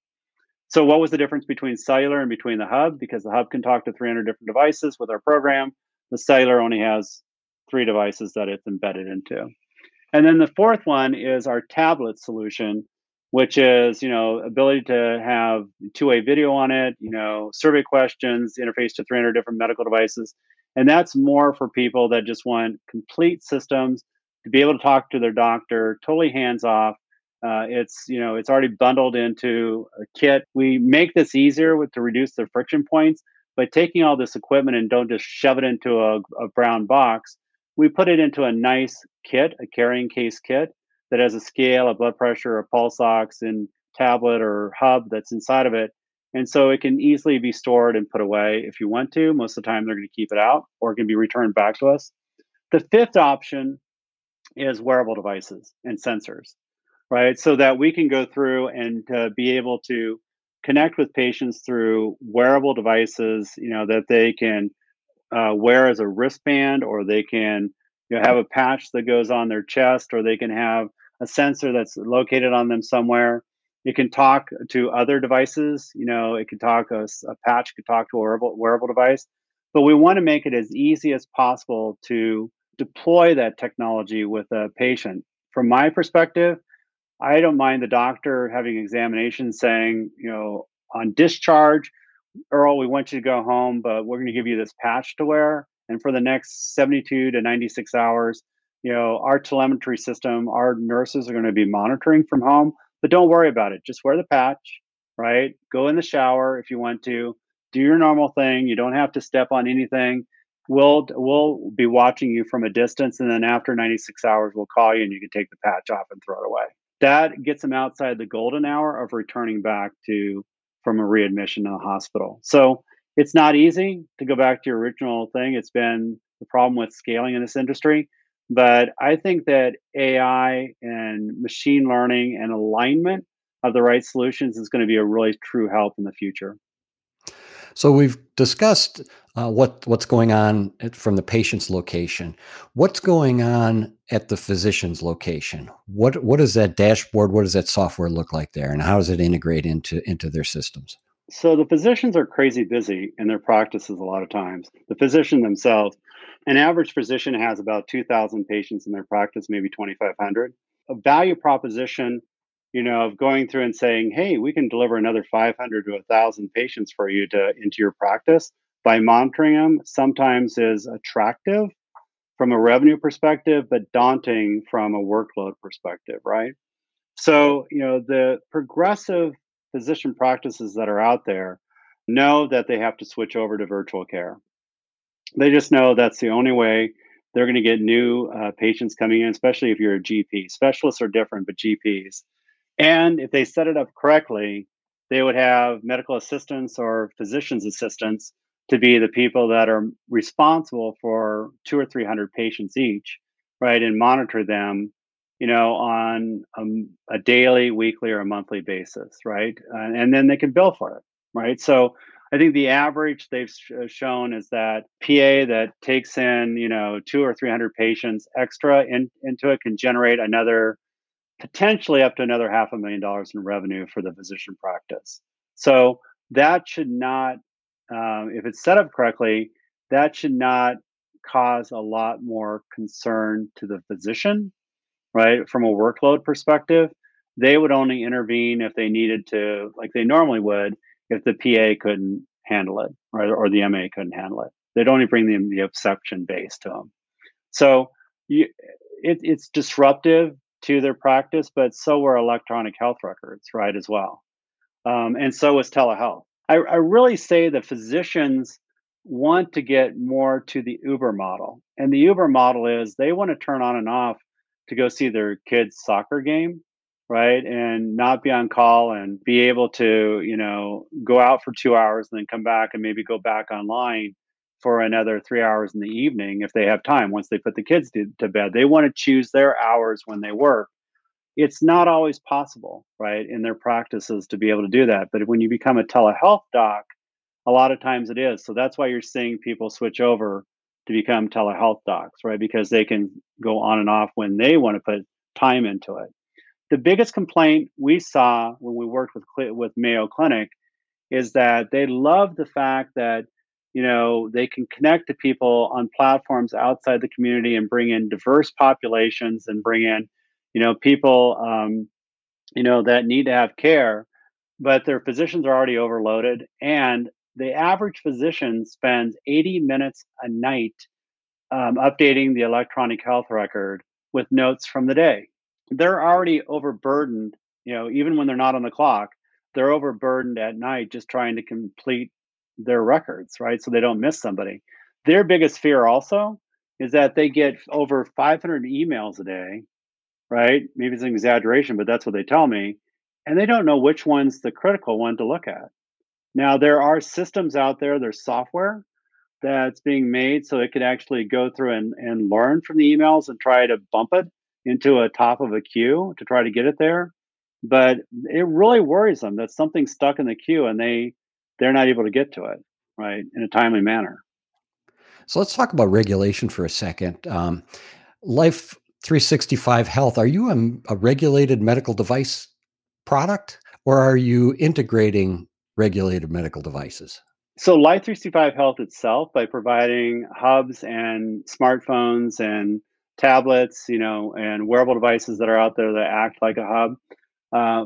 So what was the difference between cellular and between the hub? Because the hub can talk to 300 different devices with our program. The cellular only has 3 devices that it's embedded into. And then the fourth one is our tablet solution, which is, you know, ability to have two-way video on it, you know, survey questions, interface to 300 different medical devices. And that's more for people that just want complete systems to be able to talk to their doctor, totally hands-off. It's already bundled into a kit. We make this easier to reduce the friction points by taking all this equipment and don't just shove it into a brown box. We put it into a nice kit, a carrying case kit that has a scale, a blood pressure, a pulse ox, and tablet or hub that's inside of it. And so it can easily be stored and put away if you want to. Most of the time, they're going to keep it out or it can be returned back to us. The fifth option is wearable devices and sensors, right? So that we can go through and be able to connect with patients through wearable devices, you know, that they can wear as a wristband, or they can, you know, have a patch that goes on their chest, or they can have a sensor that's located on them somewhere. It can talk to other devices, you know, it can talk, a patch could talk to a wearable device, but we want to make it as easy as possible to deploy that technology with a patient. From my perspective, I don't mind the doctor having examinations saying, you know, on discharge, Earl, we want you to go home, but we're going to give you this patch to wear. And for the next 72 to 96 hours, you know, our telemetry system, our nurses are going to be monitoring from home, but don't worry about it. Just wear the patch, right? Go in the shower if you want to. Do your normal thing. You don't have to step on anything. We'll be watching you from a distance. And then after 96 hours, we'll call you and you can take the patch off and throw it away. That gets them outside the golden hour of returning back from a readmission to the hospital. So it's not easy to go back to your original thing. It's been the problem with scaling in this industry. But I think that AI and machine learning and alignment of the right solutions is going to be a really true help in the future. So we've discussed what's going on from the patient's location. What's going on at the physician's location? What is that dashboard? What does that software look like there? And how does it integrate into their systems? So the physicians are crazy busy in their practices a lot of times. The physician themselves, an average physician has about 2,000 patients in their practice, maybe 2,500. A value proposition, you know, of going through and saying, hey, we can deliver another 500 to 1,000 patients for you into your practice by monitoring them, sometimes is attractive from a revenue perspective, but daunting from a workload perspective, right? So, you know, the progressive physician practices that are out there know that they have to switch over to virtual care. They just know that's the only way they're going to get new patients coming in, especially if you're a GP. Specialists are different, but GPs. And if they set it up correctly, they would have medical assistants or physician's assistants to be the people that are responsible for 200 or 300 patients each, right? And monitor them, you know, on a daily, weekly, or a monthly basis, right? And then they can bill for it, right? So I think the average they've shown is that PA that takes in, you know, 200 or 300 patients extra into it can generate another, potentially up to another $500,000 in revenue for the physician practice. So that should not, if it's set up correctly, that should not cause a lot more concern to the physician, right? From a workload perspective, they would only intervene if they needed to, like they normally would, if the PA couldn't handle it, right? Or the MA couldn't handle it. They'd only bring the exception base to them. So it's disruptive to their practice, but so were electronic health records, right, as well. And so is telehealth. I really say the physicians want to get more to the Uber model. And the Uber model is they want to turn on and off to go see their kids' soccer game, right? And not be on call and be able to, you know, go out for 2 hours and then come back and maybe go back online for another 3 hours in the evening if they have time. Once they put the kids to bed, they want to choose their hours when they work. It's not always possible, right, in their practices to be able to do that. But when you become a telehealth doc, a lot of times it is. So that's why you're seeing people switch over to become telehealth docs, right? Because they can go on and off when they want to put time into it. The biggest complaint we saw when we worked with Mayo Clinic is that they love the fact that, you know, they can connect to people on platforms outside the community and bring in diverse populations and bring in, you know, people, you know, that need to have care, but their physicians are already overloaded. And the average physician spends 80 minutes a night updating the electronic health record with notes from the day. They're already overburdened, you know, even when they're not on the clock, they're overburdened at night just trying to complete their records, right? So they don't miss somebody. Their biggest fear also is that they get over 500 emails a day, right? Maybe it's an exaggeration, but that's what they tell me. And they don't know which one's the critical one to look at. Now, there are systems out there, there's software that's being made so it could actually go through and learn from the emails and try to bump it into a top of a queue to try to get it there. But it really worries them that something's stuck in the queue and they're not able to get to it, right, in a timely manner. So let's talk about regulation for a second. Life365 Health, are you a regulated medical device product, or are you integrating regulated medical devices? So Life365 Health itself, by providing hubs and smartphones and tablets, you know, and wearable devices that are out there that act like a hub,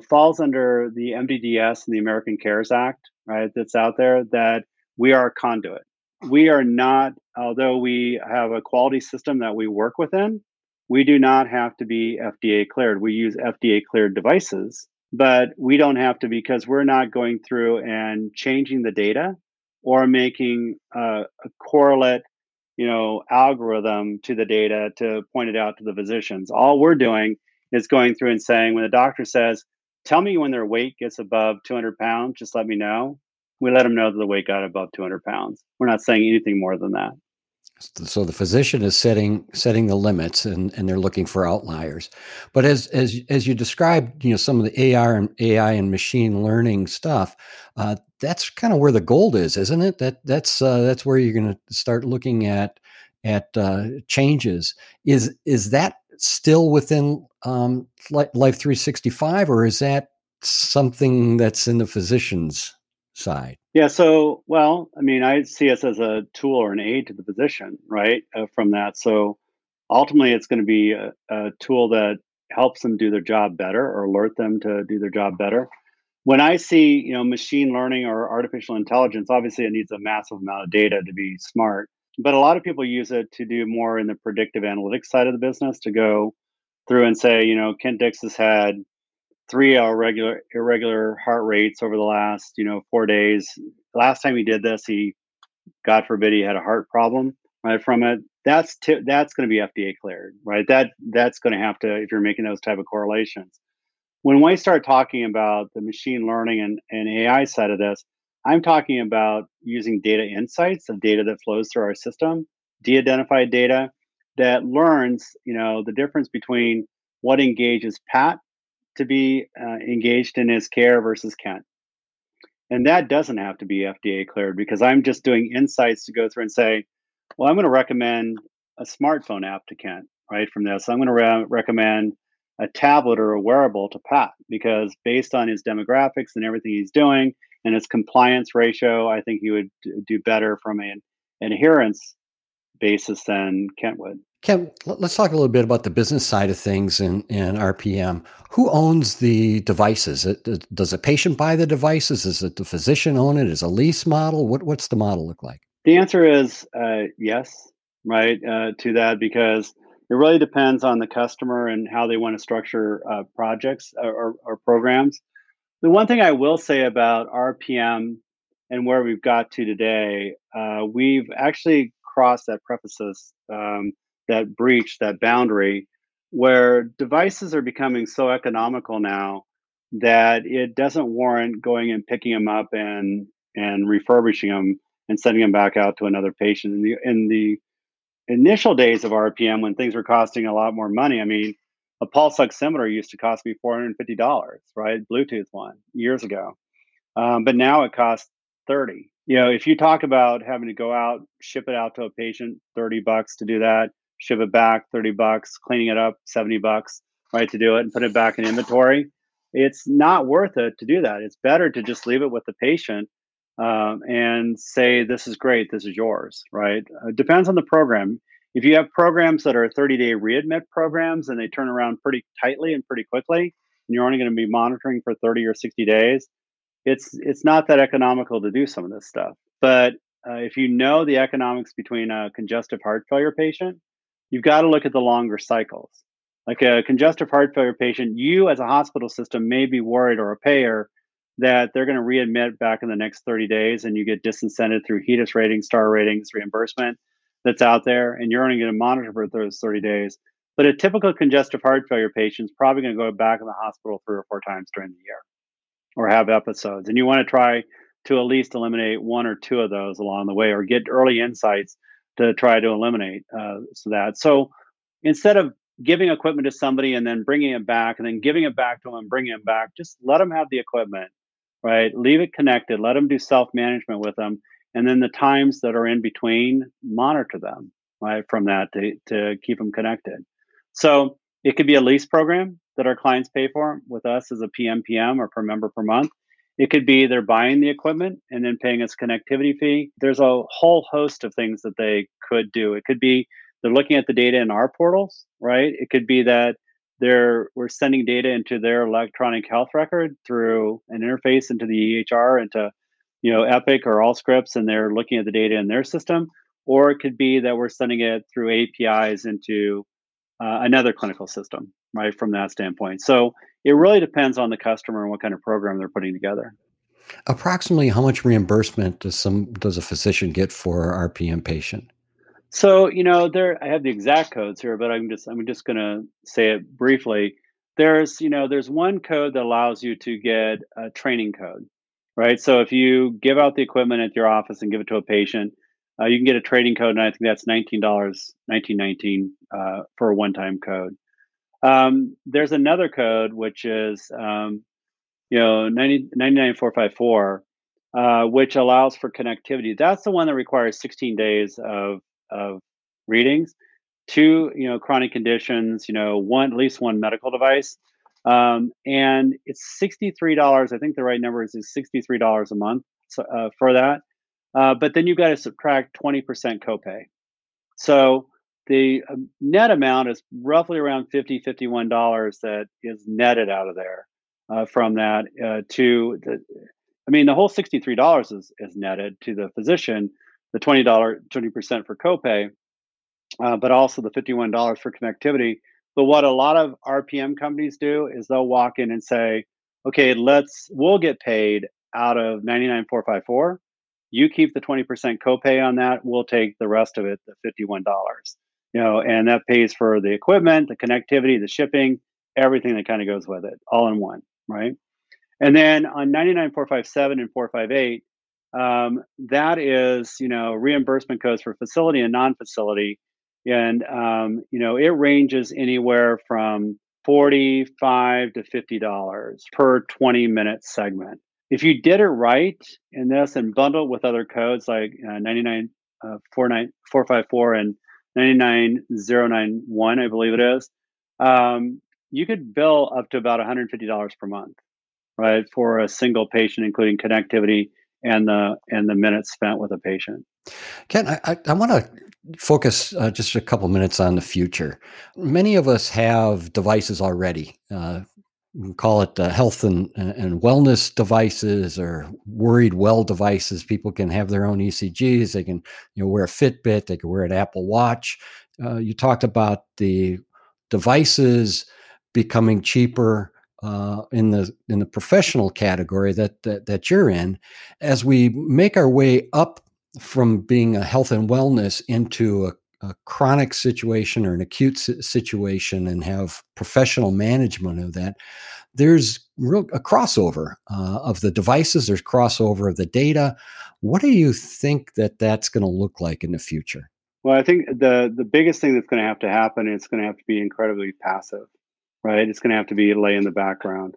falls under the MDDS and the American CARES Act, right, that's out there, that we are a conduit. We are not, although we have a quality system that we work within, we do not have to be FDA cleared. We use FDA cleared devices, but we don't have to, because we're not going through and changing the data or making a correlate, you know, algorithm to the data to point it out to the physicians. All we're doing is going through and saying, when the doctor says, tell me when their weight gets above 200 pounds, just let me know. We let them know that the weight got above 200 pounds. We're not saying anything more than that. So the physician is setting the limits, and they're looking for outliers. But as you described, you know, some of the AI and machine learning stuff, that's kind of where the gold is, isn't it? That's where you're going to start looking at changes. Is that still within Life365, or is that something that's in the physician's side? Yeah. So, well, I mean, I see us as a tool or an aid to the physician, right? From that. So ultimately it's going to be a tool that helps them do their job better, or alert them to do their job better. When I see, you know, machine learning or artificial intelligence, obviously it needs a massive amount of data to be smart, but a lot of people use it to do more in the predictive analytics side of the business, to go through and say, you know, Kent Dix has had 3 irregular heart rates over the last, you know, 4 days. Last time he did this, he, God forbid, he had a heart problem, right, from it. That's going to be FDA cleared, right? That's going to have to, if you're making those type of correlations. When we start talking about the machine learning and AI side of this, I'm talking about using data insights of data that flows through our system, de-identified data that learns, you know, the difference between what engages Pat to be engaged in his care versus Kent. And that doesn't have to be FDA cleared, because I'm just doing insights to go through and say, well, I'm going to recommend a smartphone app to Kent, right, from this. I'm going to recommend a tablet or a wearable to Pat, because based on his demographics and everything he's doing and his compliance ratio, I think he would do better from an adherence basis than Kent would. Kent, let's talk a little bit about the business side of things in RPM. Who owns the devices? Does a patient buy the devices? Is it the physician own it? Is it a lease model? What's the model look like? The answer is yes, right, to that, because it really depends on the customer and how they want to structure projects or programs. The one thing I will say about RPM and where we've got to today, we've actually crossed that precipice, that breach, that boundary, where devices are becoming so economical now that it doesn't warrant going and picking them up and refurbishing them and sending them back out to another patient. In the initial days of RPM, when things were costing a lot more money, I mean, a pulse oximeter used to cost me $450, right? Bluetooth one years ago. But now it costs $30. You know, if you talk about having to go out, ship it out to a patient, $30 to do that, ship it back, $30, cleaning it up, $70, right, to do it and put it back in inventory, it's not worth it to do that. It's better to just leave it with the patient and say, this is great, this is yours, right? It depends on the program. If you have programs that are 30-day readmit programs and they turn around pretty tightly and pretty quickly, and you're only going to be monitoring for 30 or 60 days, it's not that economical to do some of this stuff. But if you know the economics between a congestive heart failure patient, you've got to look at the longer cycles. Like a congestive heart failure patient, you as a hospital system may be worried, or a payer, that they're going to readmit back in the next 30 days and you get disincented through HEDIS ratings, star ratings, reimbursement that's out there, and you're only going to monitor for those 30 days. But a typical congestive heart failure patient's probably going to go back in the hospital 3 or 4 times during the year or have episodes. And you want to try to at least eliminate 1 or 2 of those along the way, or get early insights to try to eliminate that. So instead of giving equipment to somebody and then bringing it back and then giving it back to them and bringing it back, just let them have the equipment, right? Leave it connected, let them do self-management with them. And then the times that are in between, monitor them, right, from that to keep them connected. So it could be a lease program that our clients pay for with us as a PMPM or per member per month. It could be they're buying the equipment and then paying us connectivity fee. There's a whole host of things that they could do. It could be they're looking at the data in our portals, right? It could be that we're sending data into their electronic health record through an interface into the EHR, into Epic or Allscripts, and they're looking at the data in their system. Or it could be that we're sending it through APIs into another clinical system, right, from that standpoint. So it really depends on the customer and what kind of program they're putting together. Approximately how much reimbursement does a physician get for an RPM patient? So, I have the exact codes here, but I'm just going to say it briefly. There's one code that allows you to get a training code, right? So if you give out the equipment at your office and give it to a patient, you can get a training code, and I think that's $19 for a one-time code. There's another code, which is 99454, which allows for connectivity. That's the one that requires 16 days of readings, 2, chronic conditions, one, at least one medical device. And it's $63. I think the right number is $63 a month for that. But then you've got to subtract 20% copay. So the net amount is roughly around $51 that is netted out of there from that the whole $63 is netted to the physician, the $20% for copay, but also the $51 for connectivity. But what a lot of RPM companies do is they'll walk in and say, okay, we'll get paid out of 99454. You keep the 20% copay on that. We'll take the rest of it, the $51, and that pays for the equipment, the connectivity, the shipping, everything that kind of goes with it, all in one, right? And then on 99457 and 458, that is, reimbursement codes for facility and non-facility. And, it ranges anywhere from $45 to $50 per 20-minute segment. If you did it right in this and bundle with other codes like 99454 and 99091, I believe it is, you could bill up to about $150 per month, right, for a single patient, including connectivity and the minutes spent with a patient. Kent, I want to focus just a couple minutes on the future. Many of us have devices already. We call it health and wellness devices or worried well devices. People can have their own ECGs. They can wear a Fitbit. They can wear an Apple Watch. You talked about the devices becoming cheaper in the professional category that you're in. As we make our way up from being a health and wellness into a chronic situation or an acute situation and have professional management of that, there's a crossover of the devices, there's crossover of the data. What do you think that's going to look like in the future? Well, I think the biggest thing that's going to have to happen, it's going to have to be incredibly passive, right? It's going to have to be lay in the background.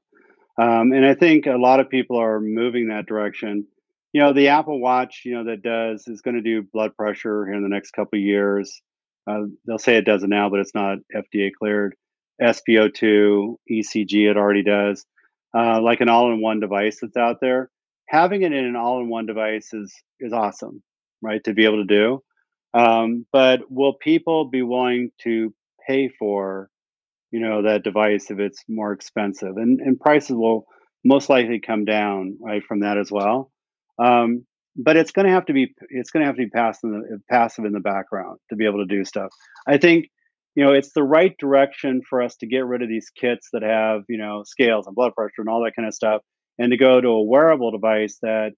And I think a lot of people are moving that direction. The Apple Watch, is going to do blood pressure here in the next couple of years. They'll say it does it now, but it's not FDA cleared. SpO2, ECG, it already does. Like an all-in-one device that's out there. Having it in an all-in-one device is awesome, right, to be able to do. But will people be willing to pay for, that device if it's more expensive? And prices will most likely come down, right, from that as well. But it's going to have to be passive in the background to be able to do stuff. I think, it's the right direction for us to get rid of these kits that have, scales and blood pressure and all that kind of stuff, and to go to a wearable device that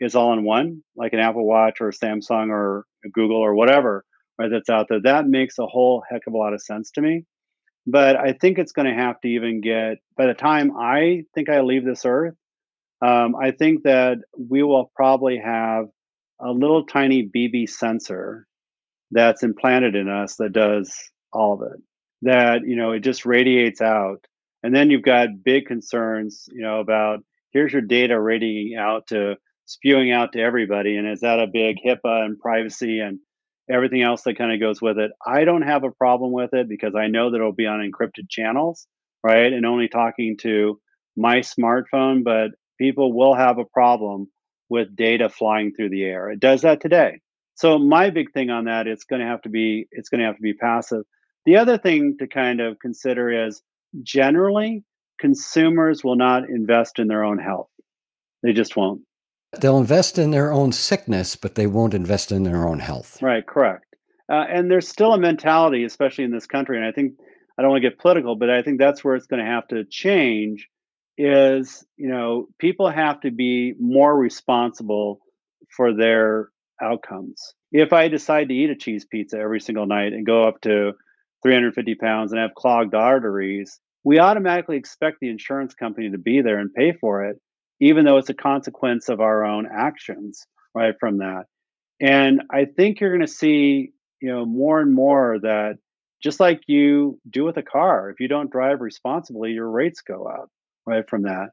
is all in one, like an Apple Watch or a Samsung or a Google or whatever, right? That's out there. That makes a whole heck of a lot of sense to me. But I think it's going to have to even get, by the time I think I leave this earth, I think that we will probably have a little tiny BB sensor that's implanted in us that does all of it, that, it just radiates out. And then you've got big concerns, about here's your data radiating out to spewing out to everybody. And is that a big HIPAA and privacy and everything else that kind of goes with it? I don't have a problem with it because I know that it'll be on encrypted channels, right? And only talking to my smartphone, but people will have a problem with data flying through the air. It does that today. So my big thing on that, it's going to have to be passive. The other thing to kind of consider is generally consumers will not invest in their own health. They just won't. They'll invest in their own sickness, but they won't invest in their own health. Right. Correct. And there's still a mentality, especially in this country. And I think, I don't want to get political, but I think that's where it's going to have to change is, people have to be more responsible for their outcomes. If I decide to eat a cheese pizza every single night and go up to 350 pounds and have clogged arteries, we automatically expect the insurance company to be there and pay for it, even though it's a consequence of our own actions, right, from that. And I think you're going to see, more and more that just like you do with a car, if you don't drive responsibly, your rates go up. Right from that,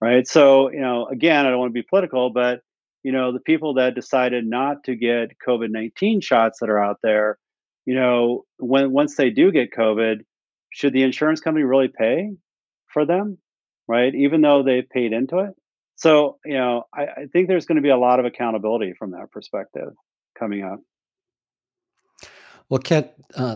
right? So, again, I don't want to be political, but, the people that decided not to get COVID-19 shots that are out there, once they do get COVID, should the insurance company really pay for them, right? Even though they've paid into it. So, I think there's going to be a lot of accountability from that perspective coming up. Well, Kent,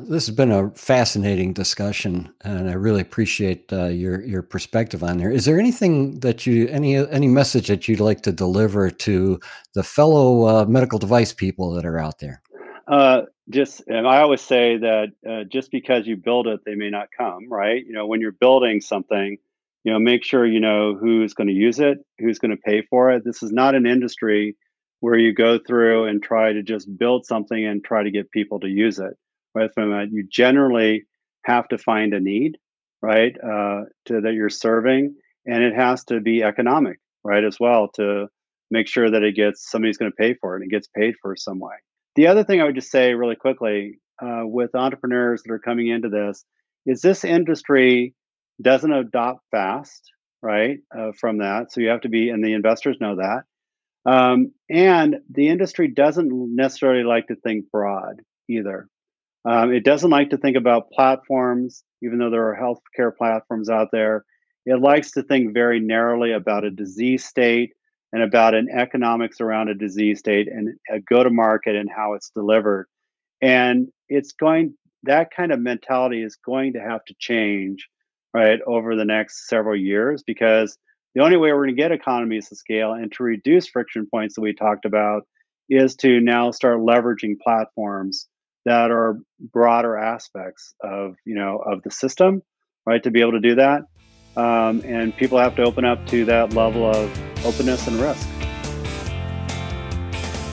this has been a fascinating discussion, and I really appreciate your perspective on there. Is there anything that any message that you'd like to deliver to the fellow medical device people that are out there? And I always say that just because you build it, they may not come. Right? When you're building something, make sure you know who's going to use it, who's going to pay for it. This is not an industry where you go through and try to just build something and try to get people to use it, right? From that, you generally have to find a need, right, that you're serving, and it has to be economic, right, as well, to make sure that somebody's going to pay for it and it gets paid for some way. The other thing I would just say really quickly with entrepreneurs that are coming into this is this industry doesn't adopt fast, right, from that. So you have to be, and the investors know that. And the industry doesn't necessarily like to think broad either. It doesn't like to think about platforms, even though there are healthcare platforms out there. It likes to think very narrowly about a disease state and about an economics around a disease state and a go-to-market and how it's delivered. And it's going, that kind of mentality is going to have to change, right, over the next several years, because the only way we're going to get economies of scale and to reduce friction points that we talked about is to now start leveraging platforms that are broader aspects of, you know, of the system, right, to be able to do that. And people have to open up to that level of openness and risk.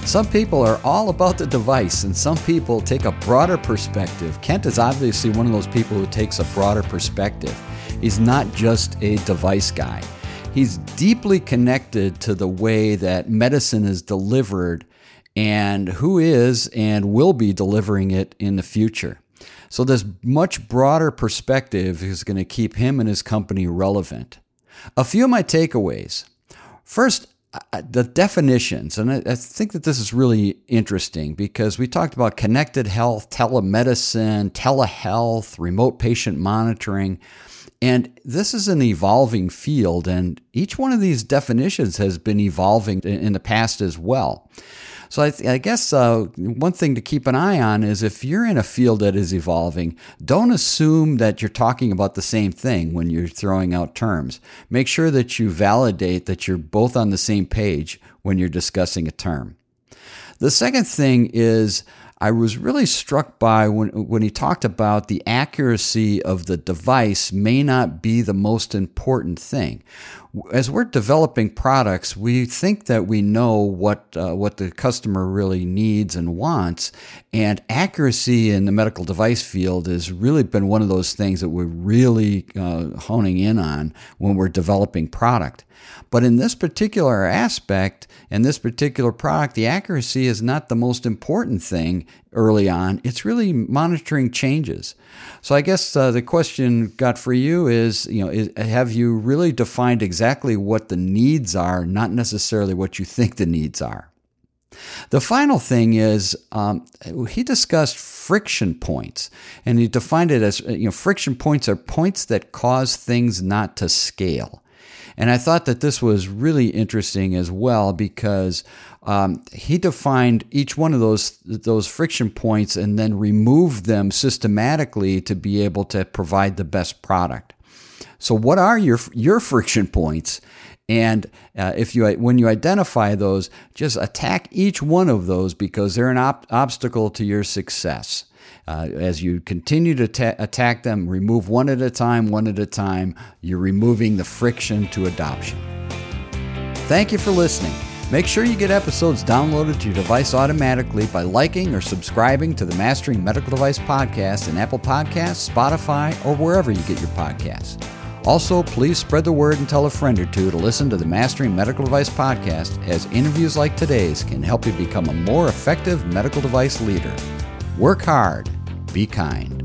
Some people are all about the device, and some people take a broader perspective. Kent is obviously one of those people who takes a broader perspective. He's not just a device guy. He's deeply connected to the way that medicine is delivered and who is and will be delivering it in the future. So this much broader perspective is going to keep him and his company relevant. A few of my takeaways. First, the definitions, and I think that this is really interesting because we talked about connected health, telemedicine, telehealth, remote patient monitoring. And this is an evolving field, and each one of these definitions has been evolving in the past as well. So I guess one thing to keep an eye on is if you're in a field that is evolving, don't assume that you're talking about the same thing when you're throwing out terms. Make sure that you validate that you're both on the same page when you're discussing a term. The second thing is, I was really struck by when he talked about the accuracy of the device may not be the most important thing. As we're developing products, we think that we know what the customer really needs and wants, and accuracy in the medical device field has really been one of those things that we're really honing in on when we're developing product. But in this particular aspect, in this particular product, the accuracy is not the most important thing early on. It's really monitoring changes. So I guess the question got for you is, have you really defined exactly what the needs are, not necessarily what you think the needs are? The final thing is he discussed friction points, and he defined it as, friction points are points that cause things not to scale. And I thought that this was really interesting as well because he defined each one of those friction points and then removed them systematically to be able to provide the best product. So what are your friction points? And when you identify those, just attack each one of those because they're an obstacle to your success. As you continue to attack them, remove one at a time, you're removing the friction to adoption. Thank you for listening. Make sure you get episodes downloaded to your device automatically by liking or subscribing to the Mastering Medical Device podcast in Apple Podcasts, Spotify, or wherever you get your podcasts. Also, please spread the word and tell a friend or two to listen to the Mastering Medical Device podcast, as interviews like today's can help you become a more effective medical device leader. Work hard, be kind.